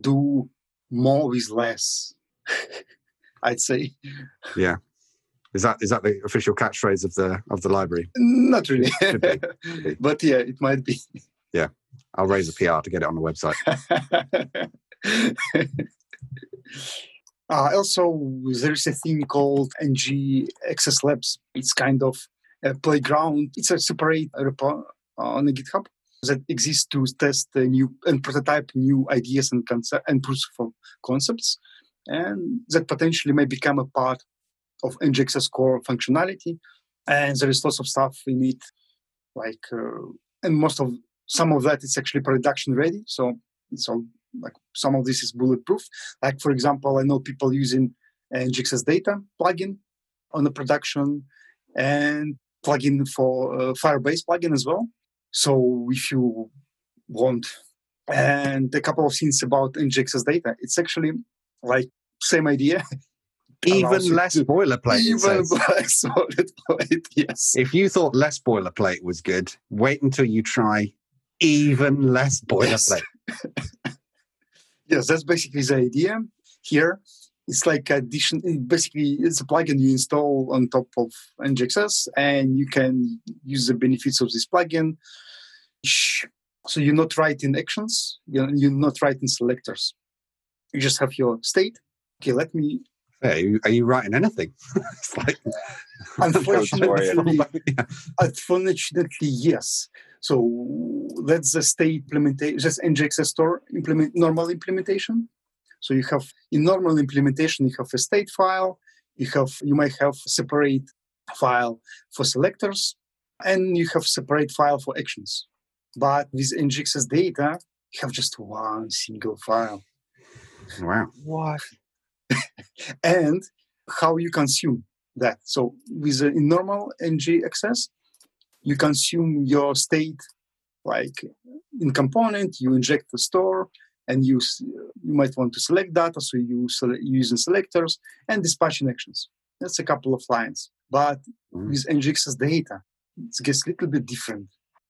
do more with less. I'd say. Yeah, is that the official catchphrase of the library? Not really, Should be. But yeah, it might be. Yeah, I'll raise a PR to get it on the website. Also, there is a thing called NGXS Labs. It's kind of a playground. It's a separate repo on the GitHub that exists to test new and prototype new ideas and proofs of concepts. And that potentially may become a part of NGXS core functionality. And there is lots of stuff in it. And some of that is actually production ready. So it's all... some of this is bulletproof. For example, I know people using NGXS data plugin on the production and plugin for Firebase plugin as well. So if you want, and a couple of things about NGXS data, it's actually same idea. Even less boilerplate. Even less boilerplate, yes. If you thought less boilerplate was good, wait until you try even less boilerplate. Yes. Yes, that's basically the idea here. It's it's a plugin you install on top of NGXS, and you can use the benefits of this plugin. So you're not writing actions, you're not writing selectors. You just have your state. Okay, Are you writing anything? It's unfortunately, yes. So that's the state implementation, that's NGXS store normal implementation. So you have, in normal implementation, you have a state file, you might have a separate file for selectors, and you have separate file for actions. But with NGXS data, you have just one single file. Wow. What? And how you consume that. So with a normal NGXS, you consume your state, in component, you inject the store, and you might want to select data, so you're using selectors and dispatching actions. That's a couple of lines. But with NGXS data, it gets a little bit different.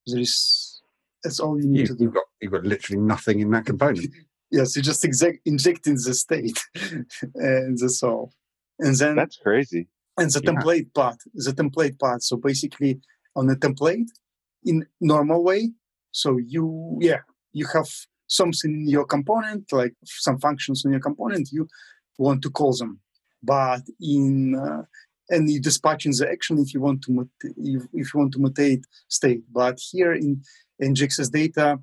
That's all you need to do. You've got literally nothing in that component. Yes, you're just injecting the state, and that's all. And then that's crazy. And the template part. The template part. So basically, on a template in normal way. So you have something in your component, some functions in your component, you want to call them. But and you dispatching the action if you want to mutate state. But here in NGXS data,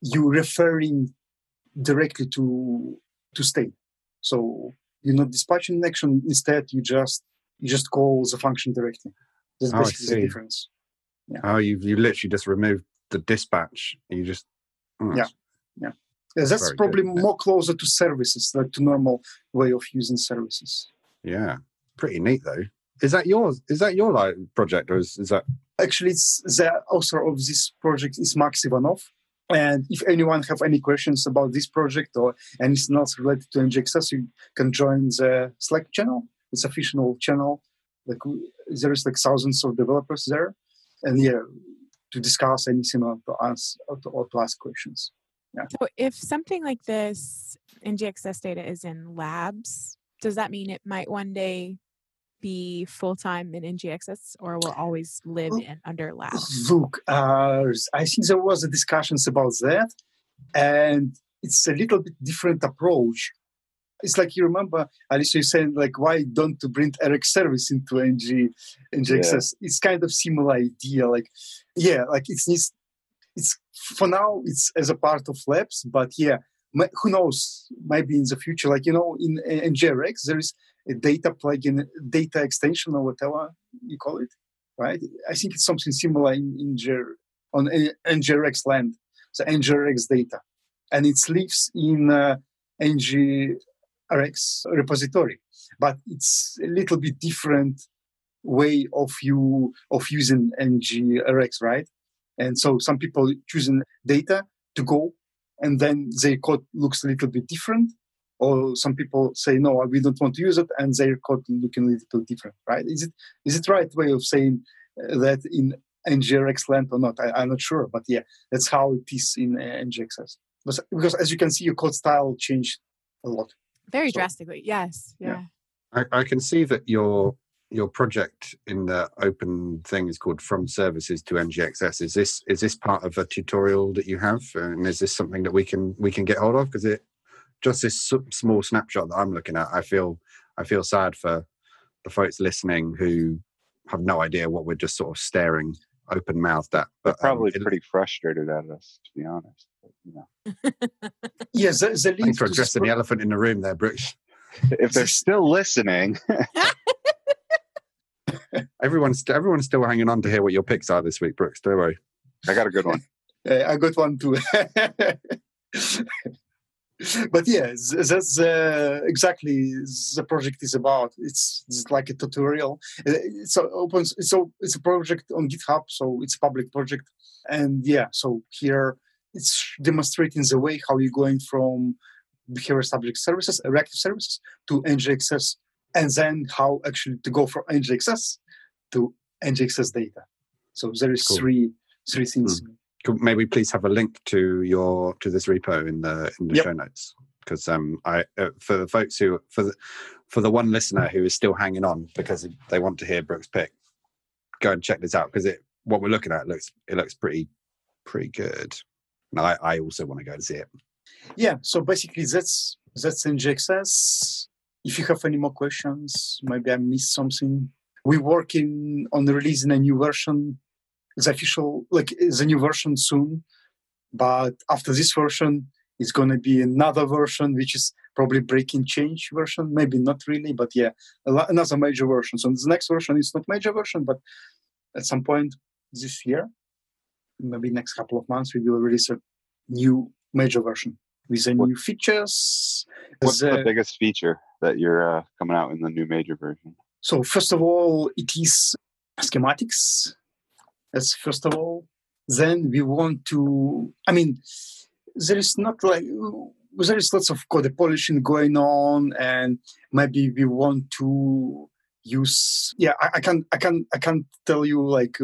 you're referring directly to state. So you're not dispatching an action, instead you just call the function directly. That's basically the difference. Yeah. Oh, you literally just removed the dispatch. You just... Oh, yeah. That's very probably good, more closer to services, like to normal way of using services. Yeah, pretty neat though. Is that yours? Is that your like project, or is that? Actually, it's the author of this project is Max Ivanov. And if anyone have any questions about this project or anything else related to NGXS, you can join the Slack channel. It's an official channel. Like there is like thousands of developers there, and yeah, to discuss anything or to ask questions. Yeah. So, if something like this NGXS data is in labs, does that mean it might one day be full-time in NGXS, or will always live in under labs? Look, I think there was a discussions about that, and it's a little bit different approach. It's like, you remember, Alyssa, you said, like, why don't you bring RxService into NGXS? Yeah. It's kind of similar idea. Like, yeah, like it needs, it's for now, it's as a part of labs, but yeah, who knows, maybe in the future, like, you know, in NGRX, there is a data plugin, data extension or whatever you call it, right? I think it's something similar on NGRX land, so NGRX data. And it lives in NGRX repository, but it's a little bit different way of using NGRX, right? And so some people choosing data to go, and then their code looks a little bit different. Or some people say, no, we don't want to use it, and their code looking a little different, right? Is it right way of saying that in NGRX land or not? I'm not sure, but yeah, that's how it is in NGXS. Because as you can see, your code style changed a lot. Very drastically, yes. Yeah. I can see that your project in the open thing is called From Services to NGXS. Is this part of a tutorial that you have? And is this something that we can get hold of? Because it... just this small snapshot that I'm looking at, I feel sad for the folks listening who have no idea what we're just sort of staring open-mouthed at. But they're probably pretty frustrated at us, to be honest. But, yeah. Yeah, thanks for addressing the elephant in the room there, Brooks. If they're still listening. Everyone's still hanging on to hear what your picks are this week, Brooks. Don't worry. I got a good one. I got one too. But yeah, that's exactly the project is about. It's like a tutorial. It's a project on GitHub, so it's a public project. And yeah, so here it's demonstrating the way how you're going from behavioral subject services, reactive services, to NGXS, and then how actually to go from NGXS to NGXS data. So there is three things. Mm. Maybe please have a link to this repo in the show notes, because for the one listener who is still hanging on because they want to hear Brooks' pick, go and check this out, because what we're looking at looks pretty good, and I also want to go and see it. Yeah, so basically that's NGXS. If you have any more questions, maybe I missed something. We're working on releasing a new version. It's official, like the new version soon, but after this version, it's going to be another version, which is probably breaking change version. Maybe not really, but yeah, another major version. So the next version is not major version, but at some point this year, maybe next couple of months, we will release a new major version with the new features. What's the biggest feature that you're coming out in the new major version? So first of all, it is schematics. That's first of all. Then we want to, there is lots of code polishing going on, and maybe we want to use, I can't tell you like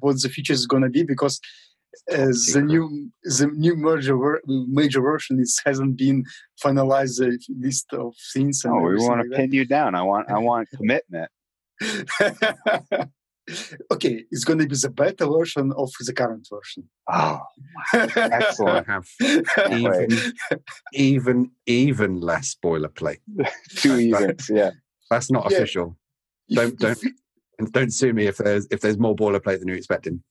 what the feature is going to be, because the new major version hasn't been finalized, the list of things. And we want to pin you down. I want commitment. Okay, it's going to be the beta version of the current version. Oh, excellent. I have even less boilerplate. Too easy. Yeah, that's not official. Yeah. Don't sue me if there's more boilerplate than you're expecting.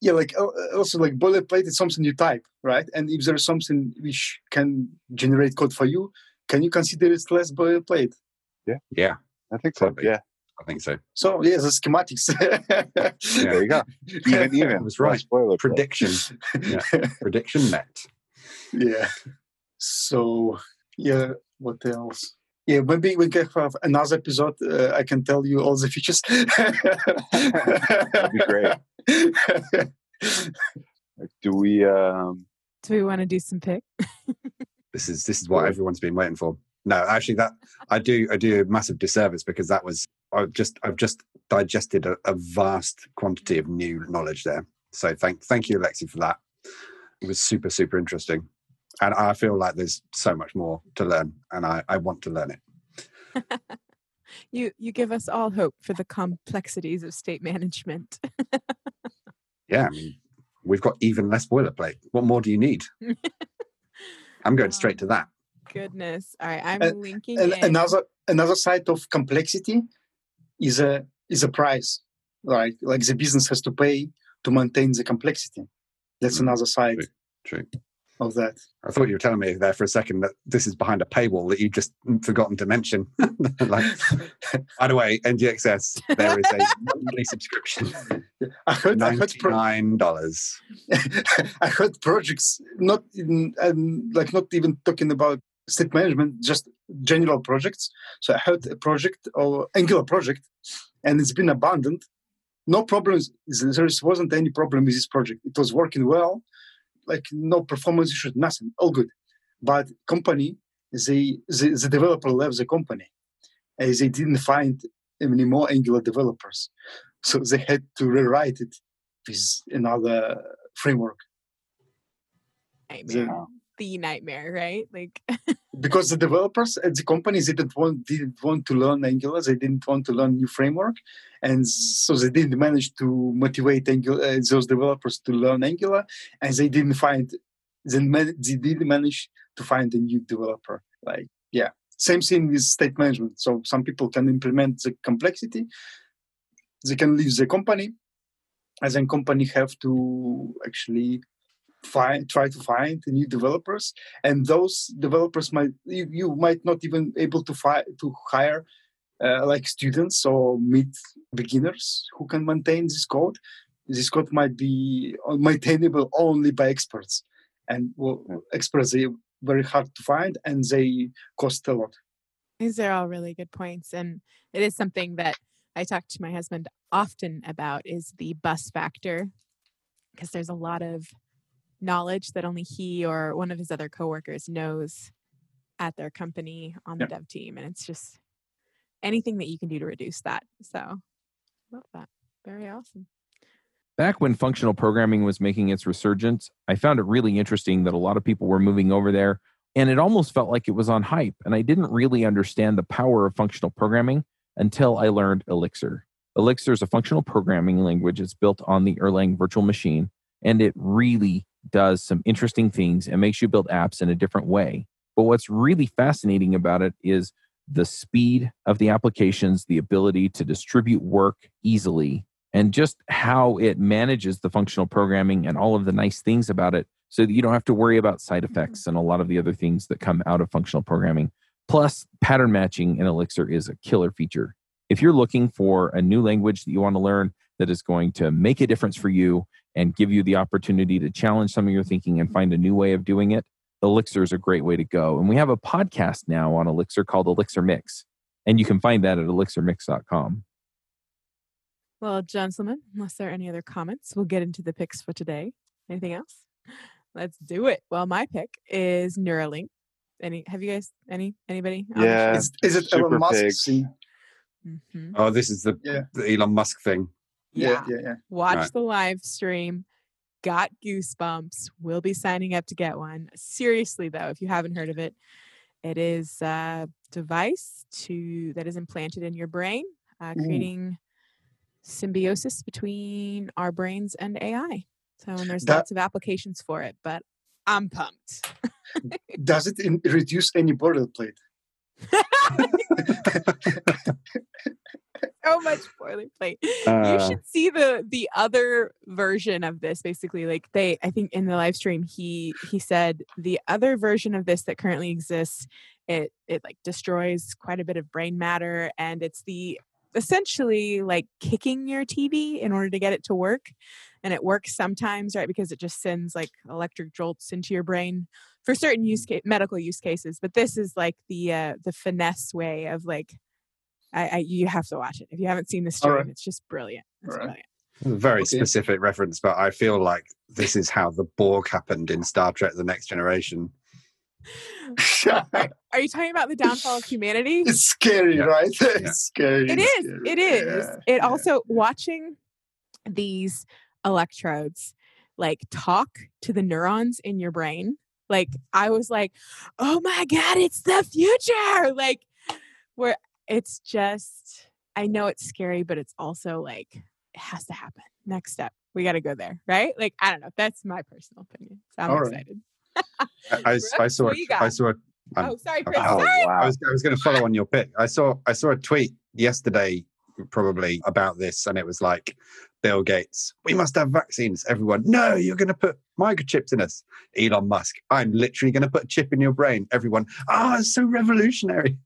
Yeah, like also like boilerplate is something you type, right? And if there's something which can generate code for you, can you consider it less boilerplate? Yeah, I think so. Probably. Yeah. I think so. So yeah, the schematics. Yeah, there you go. Even it was right. Prediction. Yeah. Prediction met. Yeah. So yeah, what else? Yeah, maybe we can have another episode. I can tell you all the features. That'd be great. Do we want to do some pick? This is what everyone's been waiting for. No, actually, that I do a massive disservice, because that was I've just digested a vast quantity of new knowledge there. So thank you, Alexi, for that. It was super, super interesting. And I feel like there's so much more to learn, and I want to learn it. You give us all hope for the complexities of state management. Yeah, I mean, we've got even less boilerplate. What more do you need? I'm going straight to that. Goodness. All right, I'm linking in. Another side of complexity is a price, right? Like the business has to pay to maintain the complexity. That's another side. True. Of that. I thought you were telling me there for a second that this is behind a paywall that you've just forgotten to mention. Like, by the way, NGXS, there is a monthly subscription. I heard $99. I heard projects, not even talking about state management, just general projects. So I heard a project, or Angular project, and it's been abandoned. No problems. There wasn't any problem with this project. It was working well. Like no performance issues, nothing, all good. But company, the developer left the company, and they didn't find any more Angular developers, so they had to rewrite it with another framework. Nightmare, the nightmare, right? Like because the developers at the company didn't want to learn Angular, they didn't want to learn new framework, and so they didn't manage to motivate those developers to learn Angular, and they didn't manage to find a new developer. Like, yeah, same thing with state management. So some people can implement the complexity, they can leave the company, and then company have to actually try to find new developers, and those developers might not even able to hire like students or mid beginners who can maintain this code. This code might be maintainable only by experts, and experts are very hard to find, and they cost a lot. These are all really good points, and it is something that I talk to my husband often about, is the bus factor, because there's a lot of knowledge that only he or one of his other coworkers knows at their company on the dev team. And it's just anything that you can do to reduce that. So love that. Very awesome. Back when functional programming was making its resurgence, I found it really interesting that a lot of people were moving over there, and it almost felt like it was on hype. And I didn't really understand the power of functional programming until I learned Elixir. Elixir is a functional programming language. It's built on the Erlang virtual machine, and it really does some interesting things and makes you build apps in a different way. But what's really fascinating about it is the speed of the applications, the ability to distribute work easily, and just how it manages the functional programming and all of the nice things about it, so that you don't have to worry about side effects and a lot of the other things that come out of functional programming. Plus, pattern matching in Elixir is a killer feature. If you're looking for a new language that you want to learn that is going to make a difference for you and give you the opportunity to challenge some of your thinking and find a new way of doing it, Elixir is a great way to go. And we have a podcast now on Elixir called Elixir Mix, and you can find that at elixirmix.com. Well, gentlemen, unless there are any other comments, we'll get into the picks for today. Anything else? Let's do it. Well, my pick is Neuralink. Anybody? Yeah. Is it Elon Musk thing? Mm-hmm. Oh, this is the Elon Musk thing. Yeah. Watch the live stream. Got goosebumps. We'll be signing up to get one. Seriously, though, if you haven't heard of it, it is a device that is implanted in your brain, creating symbiosis between our brains and AI. So and there's lots of applications for it, but I'm pumped. Does it reduce any boilerplate? So much boilerplate. You should see the other version of this. Basically, like I think in the live stream he said the other version of this that currently exists, it like destroys quite a bit of brain matter, and it's the essentially like kicking your TV in order to get it to work. And it works sometimes, right? Because it just sends like electric jolts into your brain for certain medical use cases. But this is like the finesse way of like, you have to watch it. If you haven't seen this stream, right. It's just brilliant. It's right. Brilliant. Very specific reference, but I feel like this is how the Borg happened in Star Trek The Next Generation. Are you talking about the downfall of humanity? It's scary, yeah. Right? Yeah. It's scary. It is. Scary. It is. Yeah. It also, watching these electrodes like talk to the neurons in your brain, like I was like, oh my God, it's the future. Like, where it's just, I know it's scary, but it's also like, it has to happen. Next step. We got to go there, right? Like, I don't know. That's my personal opinion. So I'm excited. I saw it. Oh, sorry, Chris. Oh, sorry. Wow. I was going to follow on your pick. I saw a tweet yesterday, probably about this, and it was like, Bill Gates, we must have vaccines. Everyone, no, you're going to put microchips in us. Elon Musk, I'm literally going to put a chip in your brain. Everyone, it's so revolutionary.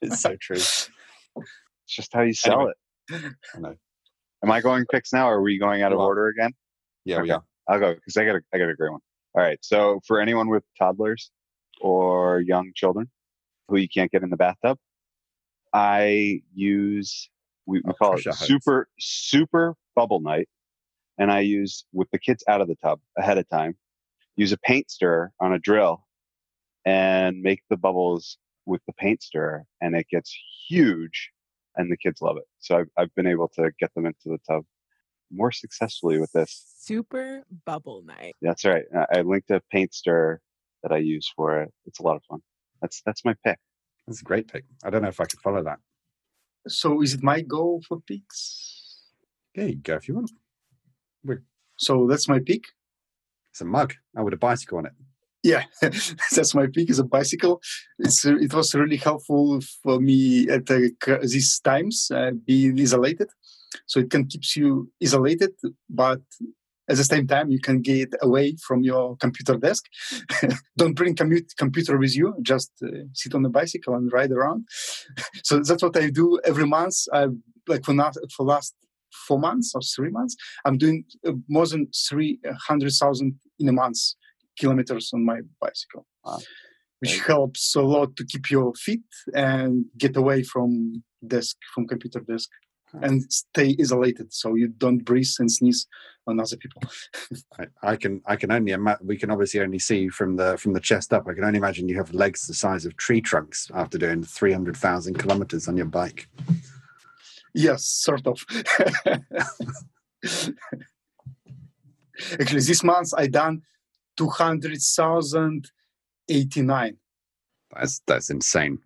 It's so true. It's just how you sell it. I know. Am I going picks now, or are we going out of order again? Yeah, okay. We are. I'll go because I got a great one. All right. So for anyone with toddlers or young children who you can't get in the bathtub, I use, we call it super bubble night. And I use, with the kids out of the tub ahead of time, use a paint stirrer on a drill and make the bubbles with the paint stirrer. And it gets huge and the kids love it. So I've been able to get them into the tub more successfully with this. Super bubble night. That's right. I linked a paint stirrer that I use for it. It's a lot of fun. That's my pick. That's a great pick. I don't know if I could follow that. So is it my go for picks? There you go if you want. So that's my pick. It's a mug. I with a bicycle on it. Yeah, that's my pick. It's a bicycle. It was really helpful for me at these times, being isolated. So it can keep you isolated, but at the same time, you can get away from your computer desk. Don't bring computer with you. Just sit on the bicycle and ride around. So that's what I do every month. For last 4 months or 3 months, I'm doing more than 300,000 in a month kilometers on my bicycle, which helps a lot to keep you fit and get away from computer desk. And stay isolated so you don't breathe and sneeze on other people. I can only imagine. We can obviously only see from the chest up. I can only imagine you have legs the size of tree trunks after doing 300,000 kilometers on your bike. Yes, sort of. Actually, this month I done 200,089. That's insane.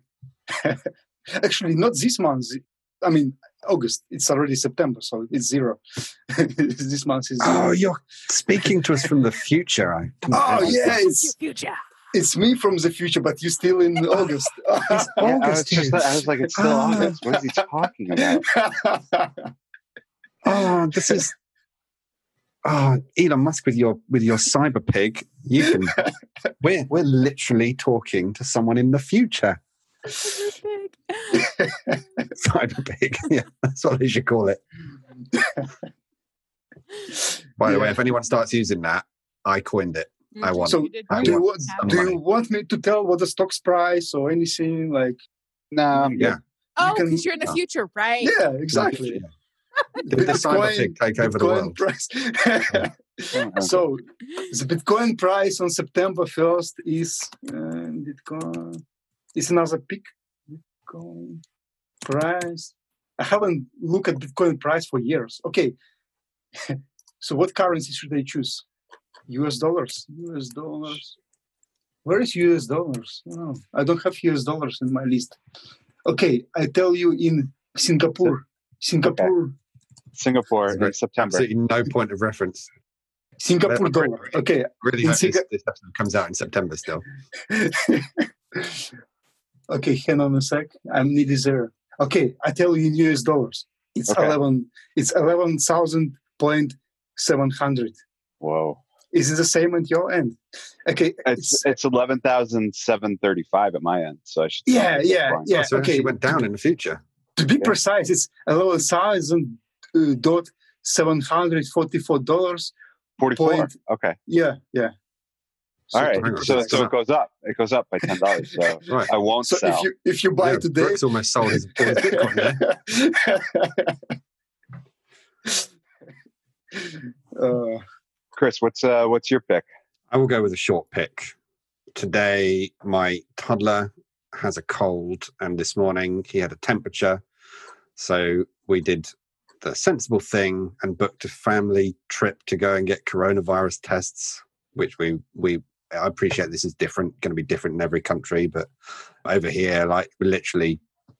Actually, not this month. I mean, August. It's already September, so it's zero. This month is zero. Oh, you're speaking to us from the future. Yeah, it's future. It's me from the future, but you're still in August. It's August. Yeah, I was like, it's still August. What is he talking about? This is Elon Musk with your cyber pig. You can. We're literally talking to someone in the future. Cyber pig. Yeah, that's what they should call it. By the way, if anyone starts using that, I coined it. I won. So do you want me to tell what the stock's price or anything like? No. Yeah. Oh, because you're in the future, right? Yeah, exactly. Did the cyber pig take over the world? So the Bitcoin price on September 1st is Bitcoin. It's another peak. Bitcoin price. I haven't looked at Bitcoin price for years. Okay. So what currency should I choose? US dollars. Where is US dollars? Oh, I don't have US dollars in my list. Okay. I tell you in Singapore. Okay. Singapore in September. Absolutely no point of reference. Singapore dollar. Okay. Really hope this episode comes out in September still. Okay, hang on a sec. I'm nearly there. Okay, I tell you in US dollars. It's 11. It's 11,700. Whoa! Is it the same at your end? Okay, it's 11,735 at my end. So I should. Yeah, yeah, yeah. So it actually went down in the future. To be precise, it's $11,744. 44. Okay. Yeah. Yeah. So all right. So it goes up. It goes up by $10. So right. I won't sell. So if you buy today, Brooks almost sold his Bitcoin. Chris, what's your pick? I will go with a short pick. Today, my toddler has a cold, and this morning he had a temperature. So we did the sensible thing and booked a family trip to go and get coronavirus tests, which I appreciate this is different, going to be different in every country, but over here, like, we literally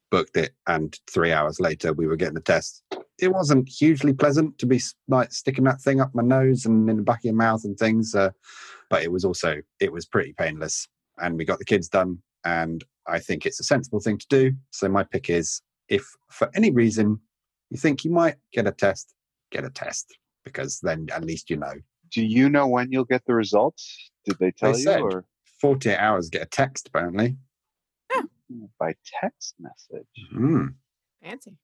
booked it, and 3 hours later we were getting the test. It wasn't hugely pleasant to be like sticking that thing up my nose and in the back of your mouth and things, but it was pretty painless, and we got the kids done, and I think it's a sensible thing to do. So my pick is, if for any reason you think you might get a test, because then at least you know. Do you know when you'll get the results? Did they tell you? Or 48 hours, get a text, apparently. Oh. By text message. Mm. Fancy.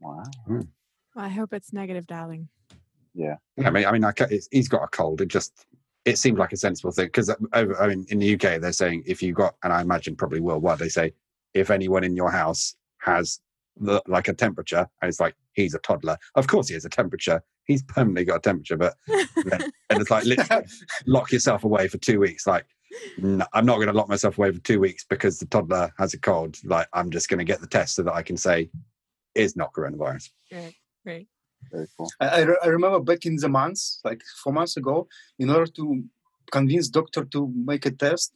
Wow. Mm. Well, I hope it's negative, darling. Yeah. I mean, he's got a cold. It seemed like a sensible thing. Because, I mean, in the UK, they're saying if you got, and I imagine probably worldwide, they say, if anyone in your house has like a temperature, and it's like, he's a toddler. Of course he has a temperature. He's permanently got a temperature, but and it's like, literally lock yourself away for 2 weeks. Like, no, I'm not going to lock myself away for 2 weeks because the toddler has a cold. Like, I'm just going to get the test so that I can say it's not coronavirus. Right, right. Very cool. I remember back in the months, like 4 months ago, in order to convince doctor to make a test,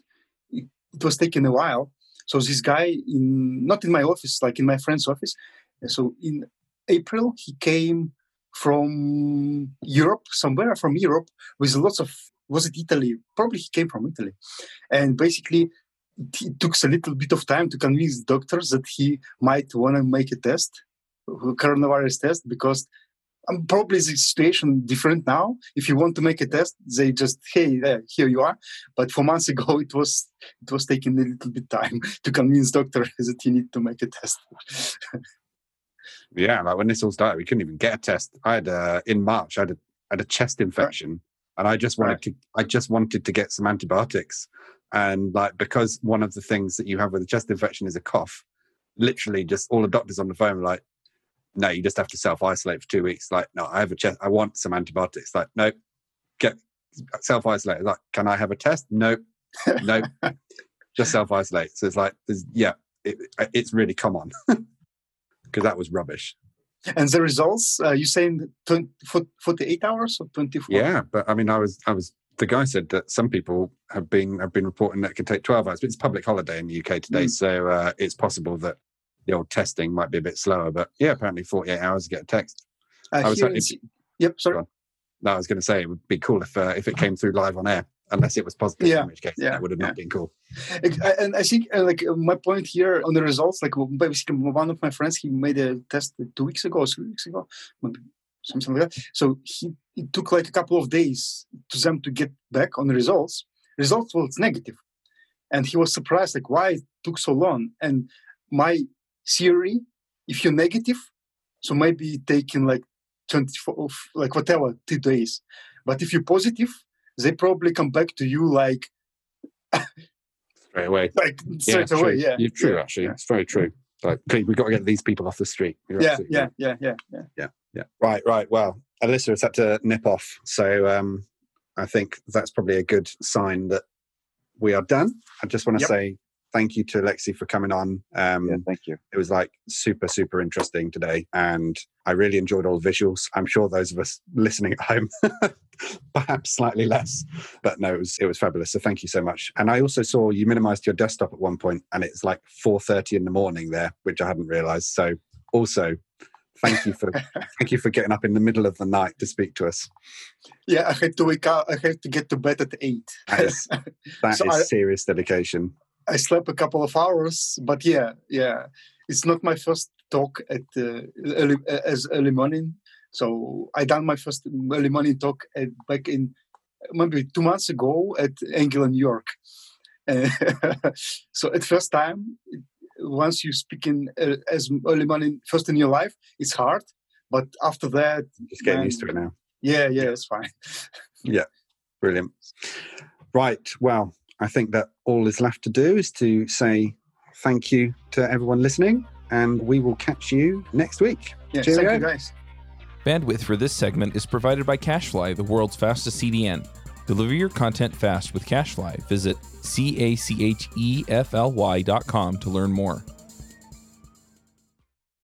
it was taking a while. So this guy, not in my office, like in my friend's office. So in April, he came from Europe, somewhere from Europe, with lots of, was it Italy? Probably he came from Italy. And basically, it took a little bit of time to convince doctors that he might want to make a test, a coronavirus test, because probably the situation different now. If you want to make a test, they just, hey, here you are. But 4 months ago, it was taking a little bit time to convince doctors that you need to make a test. Yeah, like when this all started, we couldn't even get a test. In March, I had a chest infection, and I just wanted to get some antibiotics, and like, because one of the things that you have with a chest infection is a cough. Literally, just all the doctors on the phone were like, "No, you just have to self-isolate for 2 weeks." Like, no, I have a chest. I want some antibiotics. Like, no, get self-isolate. Like, can I have a test? No, no, just self-isolate. So it's like, it's really come on. Because that was rubbish. And the results, you're saying 48 hours or 24? Yeah, but I mean, I was. The guy said that some people have been reporting that it could take 12 hours, but it's a public holiday in the UK today, so it's possible that the old testing might be a bit slower. But yeah, apparently 48 hours to get a text. Sorry. No, I was going to say it would be cool if it came through live on air, unless it was positive, in which case that would have not been cool. And I think, like, my point here on the results, like, basically one of my friends, he made a test 2 weeks ago, 3 weeks ago, something like that. So it took like a couple of days to them to get back on the results. Results was negative. And he was surprised, like, why it took so long. And my theory, if you're negative, so maybe taking like 24, like whatever, 2 days. But if you're positive, they probably come back to you like straight away. Yeah. You're true, actually. Yeah. It's very true. Like, please, we've got to get these people off the street. Yeah. Right. Well, Alyssa has had to nip off. So I think that's probably a good sign that we are done. I just want to say thank you to Alexei for coming on. Thank you. It was like super, super interesting today. And I really enjoyed all the visuals. I'm sure those of us listening at home perhaps slightly less. But no, it was fabulous. So thank you so much. And I also saw you minimized your desktop at one point, and it's like 4:30 in the morning there, which I hadn't realized. So also thank you for getting up in the middle of the night to speak to us. Yeah, I had to wake up. I had to get to bed at 8. That is serious dedication. I slept a couple of hours, but it's not my first talk at early morning. So I done my first early morning talk back in maybe 2 months ago at Angular New York. So at first time, once you speak in as early morning first in your life, it's hard. But after that, just getting used to it now. Yeah, it's fine. Yeah, brilliant. Right. Well, I think that all is left to do is to say thank you to everyone listening, and we will catch you next week. Yeah, cheerio. Thank you, guys. Bandwidth for this segment is provided by CacheFly, the world's fastest CDN. Deliver your content fast with CacheFly. Visit CACHEFLY.com to learn more.